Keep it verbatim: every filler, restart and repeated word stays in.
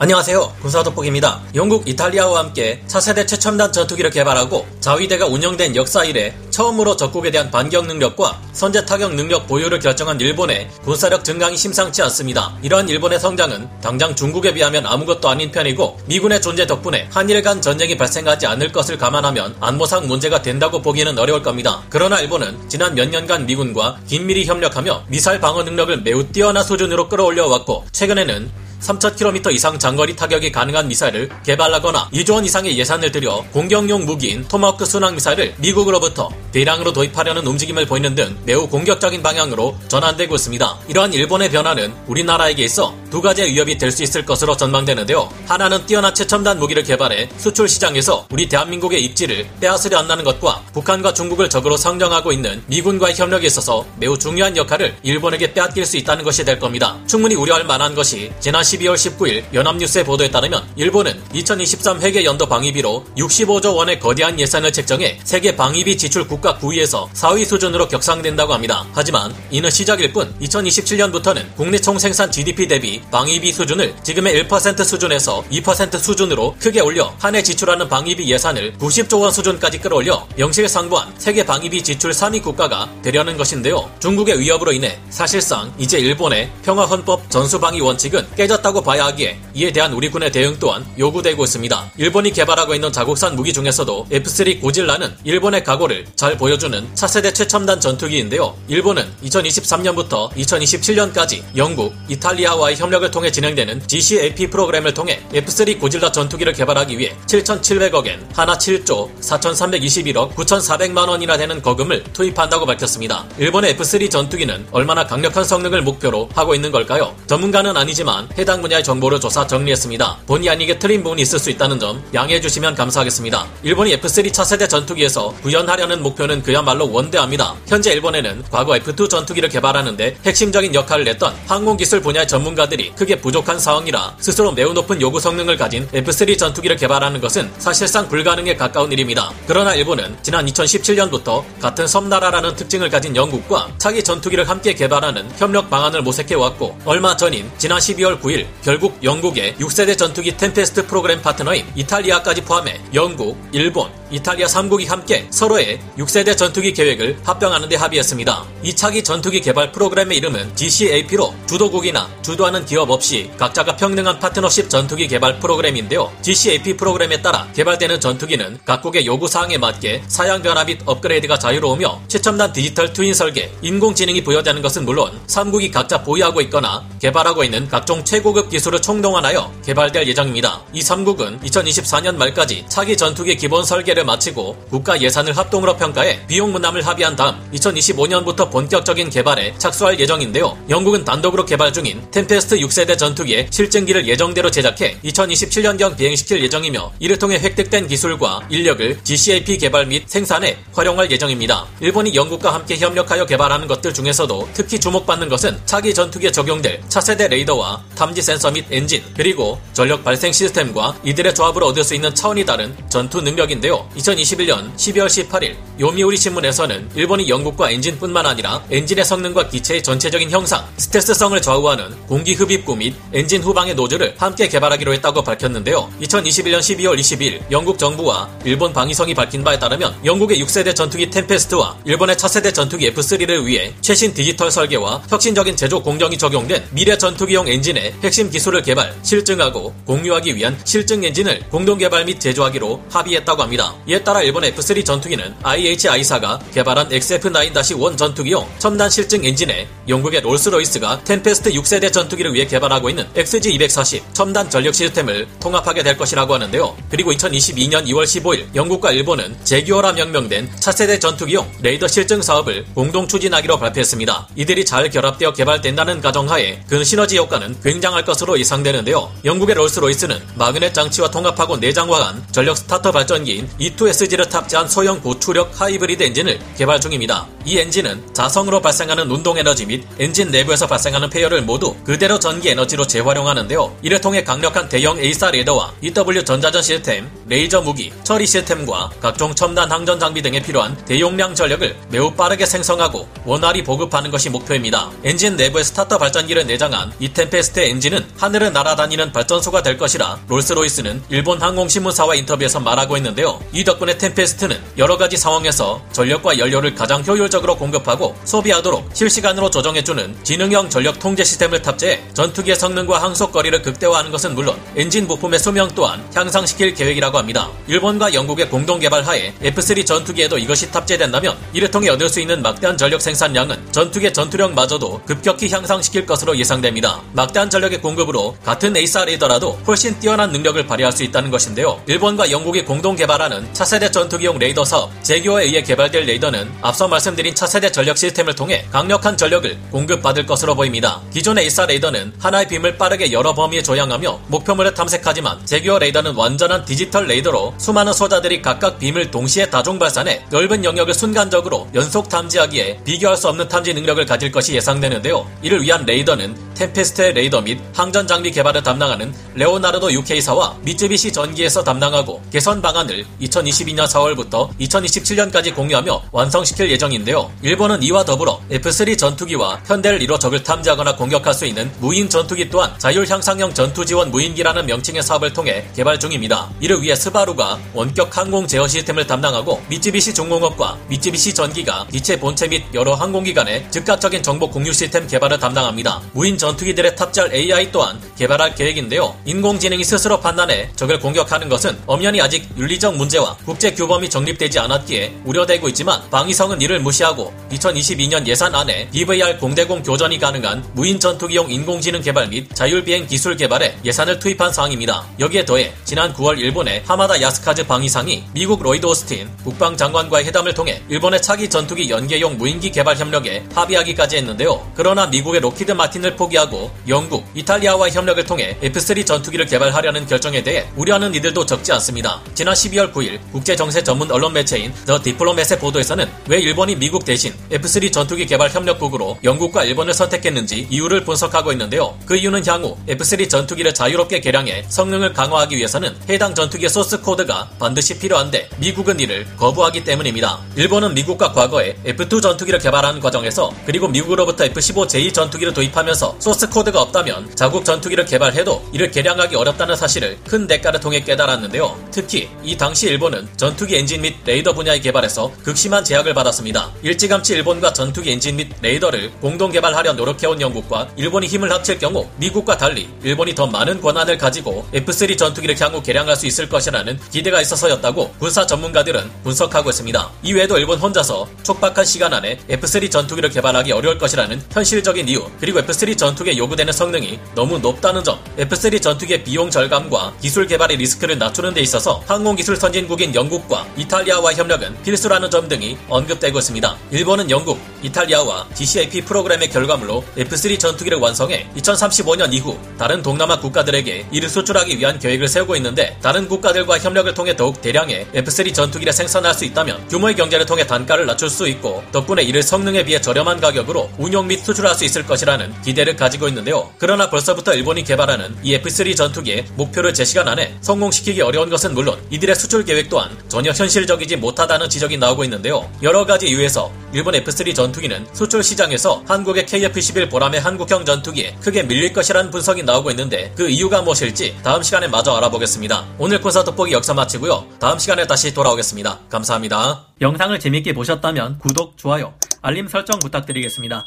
안녕하세요. 군사돋보기입니다. 영국, 이탈리아와 함께 차세대 최첨단 전투기를 개발하고 자위대가 운영된 역사 이래 처음으로 적국에 대한 반격 능력과 선제 타격 능력 보유를 결정한 일본의 군사력 증강이 심상치 않습니다. 이러한 일본의 성장은 당장 중국에 비하면 아무것도 아닌 편이고 미군의 존재 덕분에 한일 간 전쟁이 발생하지 않을 것을 감안하면 안보상 문제가 된다고 보기는 어려울 겁니다. 그러나 일본은 지난 몇 년간 미군과 긴밀히 협력하며 미사일 방어 능력을 매우 뛰어난 수준으로 끌어올려왔고 최근에는 삼천 킬로미터 이상 장거리 타격이 가능한 미사일을 개발하거나 이조 원 이상의 예산을 들여 공격용 무기인 토마호크 순항미사일을 미국으로부터 대량으로 도입하려는 움직임을 보이는 등 매우 공격적인 방향으로 전환되고 있습니다. 이러한 일본의 변화는 우리나라에게 있어 두 가지의 위협이 될 수 있을 것으로 전망되는데요. 하나는 뛰어난 최첨단 무기를 개발해 수출 시장에서 우리 대한민국의 입지를 빼앗으려 한다는 것과 북한과 중국을 적으로 상정하고 있는 미군과의 협력에 있어서 매우 중요한 역할을 일본에게 빼앗길 수 있다는 것이 될 겁니다. 충분히 우려할 만한 것이 지난 십이월 십구일 연합뉴스의 보도에 따르면 일본은 이천이십삼 회계 연도 방위비로 육십오조 원의 거대한 예산을 책정해 세계 방위비 지출 국가 구 위에서 사 위 수준으로 격상된다고 합니다. 하지만 이는 시작일 뿐 이천이십칠년부터는 국내 총생산 지디피 대비 방위비 수준을 지금의 일 퍼센트 수준에서 이 퍼센트 수준으로 크게 올려 한 해 지출하는 방위비 예산을 구십조 원 수준까지 끌어올려 명실상부한 세계 방위비 지출 삼 위 국가가 되려는 것인데요. 중국의 위협으로 인해 사실상 이제 일본의 평화헌법 전수방위 원칙은 깨져 다고 봐야 하기에 이에 대한 우리 군의 대응 또한 요구되고 있습니다. 일본이 개발하고 있는 자국산 무기 중에서도 에프 쓰리 고질라는 일본의 각오를 잘 보여주는 차세대 최첨단 전투기인데요. 일본은 이천이십삼년부터 이천이십칠년까지 영국, 이탈리아와의 협력을 통해 진행되는 지씨에이피 프로그램을 통해 에프 쓰리 고질라 전투기를 개발하기 위해 칠천칠백억 엔, 하나 칠조, 사천삼백이십일억, 구천사백만 원이나 되는 거금을 투입한다고 밝혔습니다. 일본의 에프 쓰리 전투기는 얼마나 강력한 성능을 목표로 하고 있는 걸까요? 전문가는 아니지만 해당 분야의 정보를 조사 정리했습니다. 본의 아니게 틀린 부분이 있을 수 있다는 점 양해해 주시면 감사하겠습니다. 일본이 에프 쓰리 차세대 전투기에서 구현하려는 목표는 그야말로 원대합니다. 현재 일본에는 과거 에프 투 전투기를 개발하는데 핵심적인 역할을 했던 항공기술 분야의 전문가들이 크게 부족한 상황이라 스스로 매우 높은 요구 성능을 가진 에프 쓰리 전투기를 개발하는 것은 사실상 불가능에 가까운 일입니다. 그러나 일본은 지난 이천십칠년부터 같은 섬나라라는 특징을 가진 영국과 차기 전투기를 함께 개발하는 협력 방안을 모색해왔고 얼마 전인 지난 십이월 구일 결국 영국의 육 세대 전투기 템페스트 프로그램 파트너인 이탈리아까지 포함해 영국, 일본, 이탈리아 삼 국이 함께 서로의 육 세대 전투기 계획을 합병하는 데 합의했습니다. 이 차기 전투기 개발 프로그램의 이름은 지씨에이피로 주도국이나 주도하는 기업 없이 각자가 평등한 파트너십 전투기 개발 프로그램인데요. 지씨에이피 프로그램에 따라 개발되는 전투기는 각국의 요구사항에 맞게 사양 변화 및 업그레이드가 자유로우며 최첨단 디지털 트윈 설계, 인공지능이 부여되는 것은 물론 삼 국이 각자 보유하고 있거나 개발하고 있는 각종 최고 고급 기술을 총동원하여 개발될 예정입니다. 이 삼 국은 이천이십사년 말까지 차기 전투기 기본 설계를 마치고 국가 예산을 합동으로 평가해 비용 분담을 합의한 다음 이천이십오년부터 본격적인 개발에 착수할 예정인데요. 영국은 단독으로 개발 중인 템페스트 육 세대 전투기의 실증기를 예정대로 제작해 이천이십칠년경 비행시킬 예정이며 이를 통해 획득된 기술과 인력을 지씨에이피 개발 및 생산에 활용할 예정입니다. 일본이 영국과 함께 협력하여 개발하는 것들 중에서도 특히 주목받는 것은 차기 전투기에 적용될 차세대 레이더와 탐지 센서 및 엔진, 그리고 전력 발생 시스템과 이들의 조합으로 얻을 수 있는 차원이 다른 전투 능력인데요. 이천이십일년 십이월 십팔일 요미우리 신문에서는 일본이 영국과 엔진뿐만 아니라 엔진의 성능과 기체의 전체적인 형상, 스텔스성을 좌우하는 공기 흡입구 및 엔진 후방의 노즐을 함께 개발하기로 했다고 밝혔는데요. 이천이십일년 십이월 이십이일 영국 정부와 일본 방위성이 밝힌 바에 따르면 영국의 육 세대 전투기 템페스트와 일본의 차세대 전투기 에프 쓰리를 위해 최신 디지털 설계와 혁신적인 제조 공정이 적용된 미래 전투기용 엔진의 핵심 기술을 개발, 실증하고 공유하기 위한 실증 엔진을 공동 개발 및 제조하기로 합의했다고 합니다. 이에 따라 일본의 에프 쓰리 전투기는 아이에이치아이사가 개발한 엑스에프 나인 원 전투기용 첨단 실증 엔진에 영국의 롤스로이스가 템페스트 육 세대 전투기를 위해 개발하고 있는 엑스지 이백사십 첨단 전력 시스템을 통합하게 될 것이라고 하는데요. 그리고 이천이십이년 이월 십오일 영국과 일본은 제규어라 명명된 차세대 전투기용 레이더 실증 사업을 공동 추진하기로 발표했습니다. 이들이 잘 결합되어 개발된다는 가정하에 그 시너지 효과는 굉장히 할 것으로 예상되는데요. 영국의 롤스로이스는 마그넷 장치와 통합하고 내장화한 전력 스타터 발전기인 비 투 에스지를 탑재한 소형 고추력 하이브리드 엔진을 개발 중입니다. 이 엔진은 자성으로 발생하는 운동에너지 및 엔진 내부에서 발생하는 폐열을 모두 그대로 전기에너지로 재활용하는데요. 이를 통해 강력한 대형 A사 레더와 이 더블유 전자전 시스템, 레이저 무기, 처리 시스템과 각종 첨단 항전 장비 등에 필요한 대용량 전력을 매우 빠르게 생성하고 원활히 보급하는 것이 목표입니다. 엔진 내부에 스타터 발전기를 내장한 이 템페스트 엔진은 하늘을 날아다니는 발전소가 될 것이라 롤스로이스는 일본 항공신문사와 인터뷰에서 말하고 있는데요. 이 덕분에 템페스트는 여러가지 상황에서 전력과 연료를 가장 효율적으로 공급하고 소비하도록 실시간으로 조정해주는 지능형 전력 통제 시스템을 탑재해 전투기의 성능과 항속거리를 극대화하는 것은 물론 엔진 부품의 수명 또한 향상시킬 계획이라고 합니다. 일본과 영국의 공동 개발하에 에프 쓰리 전투기에도 이것이 탑재된다면 이를 통해 얻을 수 있는 막대한 전력 생산량은 전투기의 전투력마저도 급격히 향상시킬 것으로 예상됩니다. 막대한 전력의 공급으로 같은 에이사 레이더라도 훨씬 뛰어난 능력을 발휘할 수 있다는 것인데요. 일본과 영국이 공동 개발하는 차세대 전투기용 레이더 사업 제규어에 의해 개발될 레이더는 앞서 말씀드린 차세대 전력 시스템을 통해 강력한 전력을 공급받을 것으로 보입니다. 기존의 에이사 레이더는 하나의 빔을 빠르게 여러 범위에 조향하며 목표물을 탐색하지만 제규어 레이더는 완전한 디지털 레이더로 수많은 소자들이 각각 빔을 동시에 다중 발산해 넓은 영역을 순간적으로 연속 탐지하기에 비교할 수 없는 탐지 능력을 가질 것이 예상되는데요. 이를 위한 레이더는 템페스트의 레이더 및 항전 장비 개발을 담당하는 레오나르도 유케이사와 미쯔비시 전기에서 담당하고 개선 방안을 이천이십이년 사월부터 이천이십칠년까지 공유하며 완성시킬 예정인데요. 일본은 이와 더불어 에프 쓰리 전투기와 현대를 이뤄 적을 탐지하거나 공격할 수 있는 무인 전투기 또한 자율향상형 전투지원 무인기라는 명칭의 사업을 통해 개발 중입니다. 이를 위해 스바루가 원격 항공 제어 시스템을 담당하고 미쯔비시 중공업과 미쯔비시 전기가 기체 본체 및 여러 항공기관의 즉각적인 정보 공유 시스템 개발을 담당합니다. 무인 전투기들의 탑재할 에이아이 또한 개발할 계획인데요. 인공지능이 스스로 판단해 적을 공격하는 것은 엄연히 아직 윤리적 문제와 국제 규범이 정립되지 않았기에 우려되고 있지만 방위성은 이를 무시하고 이천이십이년 예산 안에 비 브이 알 공대공 교전이 가능한 무인 전투기용 인공지능 개발 및 자율비행 기술 개발에 예산을 투입한 사항입니다. 여기에 더해 지난 구월 일본의 하마다 야스카즈 방위상이 미국 로이드 오스틴 국방장관과의 회담을 통해 일본의 차기 전투기 연계용 무인기 개발 협력에 합의하기까지 했는데요. 그러나 미국의 록히드 마틴을 포기하고 영국, 이탈리아와의 협력을 통해 에프 쓰리 전투기를 개발하려는 결정에 대해 우려하는 이들도 적지 않습니다. 지난 십이월 구일 국제정세 전문 언론 매체인 더 디플로맷의 보도에서는 왜 일본이 미국 대신 에프 쓰리 전투기 개발 협력국으로 영국과 일본을 선택했는지 이유를 분석하고 있는데요. 그 이유는 향후 에프 쓰리 전투기를 자유롭게 개량해 성능을 강화하기 위해서는 해당 전투기의 소스 코드가 반드시 필요한데 미국은 이를 거부하기 때문입니다. 일본은 미국과 과거에 에프 투 전투기를 개발하는 과정에서 그리고 미국으로부터 에프 십오 제이 전투기를 도입하면서 소스 코드가 없다면 자국 전투기를 개발해도 이를 개량하기 어렵다는 사실을 큰 대가를 통해 깨달았는데요. 특히 이 당시 일본은 전투기 엔진 및 레이더 분야의 개발에서 극심한 제약을 받았습니다. 일찌감치 일본과 전투기 엔진 및 레이더를 공동 개발하려 노력해온 영국과 일본이 힘을 합칠 경우 미국과 달리 일본이 더 많은 권한을 가지고 에프 쓰리 전투기를 향후 개량할 수 있을 것이라는 기대가 있어서였다고 군사 전문가들은 분석하고 있습니다. 이외에도 일본 혼자서 촉박한 시간 안에 에프 쓰리 전투기를 개발하기 어려울 것이라는 현실적인 이유, 그리고 에프 쓰리 전투기에 요구되는 성능이 너무 높다는 점, 에프 쓰리 전투기의 비용 절감과 기술 개발의 리스크를 낮추는 데 있어서 항공기술 선진국인 영국과 이탈리아와의 협력은 필수라는 점 등이 언급되고 있습니다. 일본은 영국, 이탈리아와 지 씨 에이 피 프로그램의 결과물로 에프 쓰리 전투기를 완성해 이천삼십오년 이후 다른 동남아 국가들에게 이를 수출하기 위한 계획을 세우고 있는데 다른 국가들과 협력을 통해 더욱 대량의 에프 쓰리 전투기를 생산할 수 있다면 규모의 경제를 통해 단가를 낮출 수 있고 덕분에 이를 성능에 비해 저렴한 가격으로 운용 및 수출할 수 있을 것이라는 기대를 가지고 있는데요. 그러나 벌써부터 일본이 개발하는 이 에프 쓰리 전투기의 목표를 제시간 안에 성공시키기 어려운 것은 물론 이들의 수출 계획 또한 전혀 현실적이지 못하다는 지적이 나오고 있는데요. 여러가지 이유에서 일본 에프 쓰리 전투기는 수출 시장에서 한국의 케이 에프 이십일 보람의 한국형 전투기에 크게 밀릴 것이라는 분석이 나오고 있는데 그 이유가 무엇일지 다음 시간에 마저 알아보겠습니다. 오늘 군사 돋보기 여기서 마치고요. 다음 시간에 다시 돌아오겠습니다. 감사합니다. 영상을 재밌게 보셨다면 구독, 좋아요, 알림 설정 부탁드리겠습니다.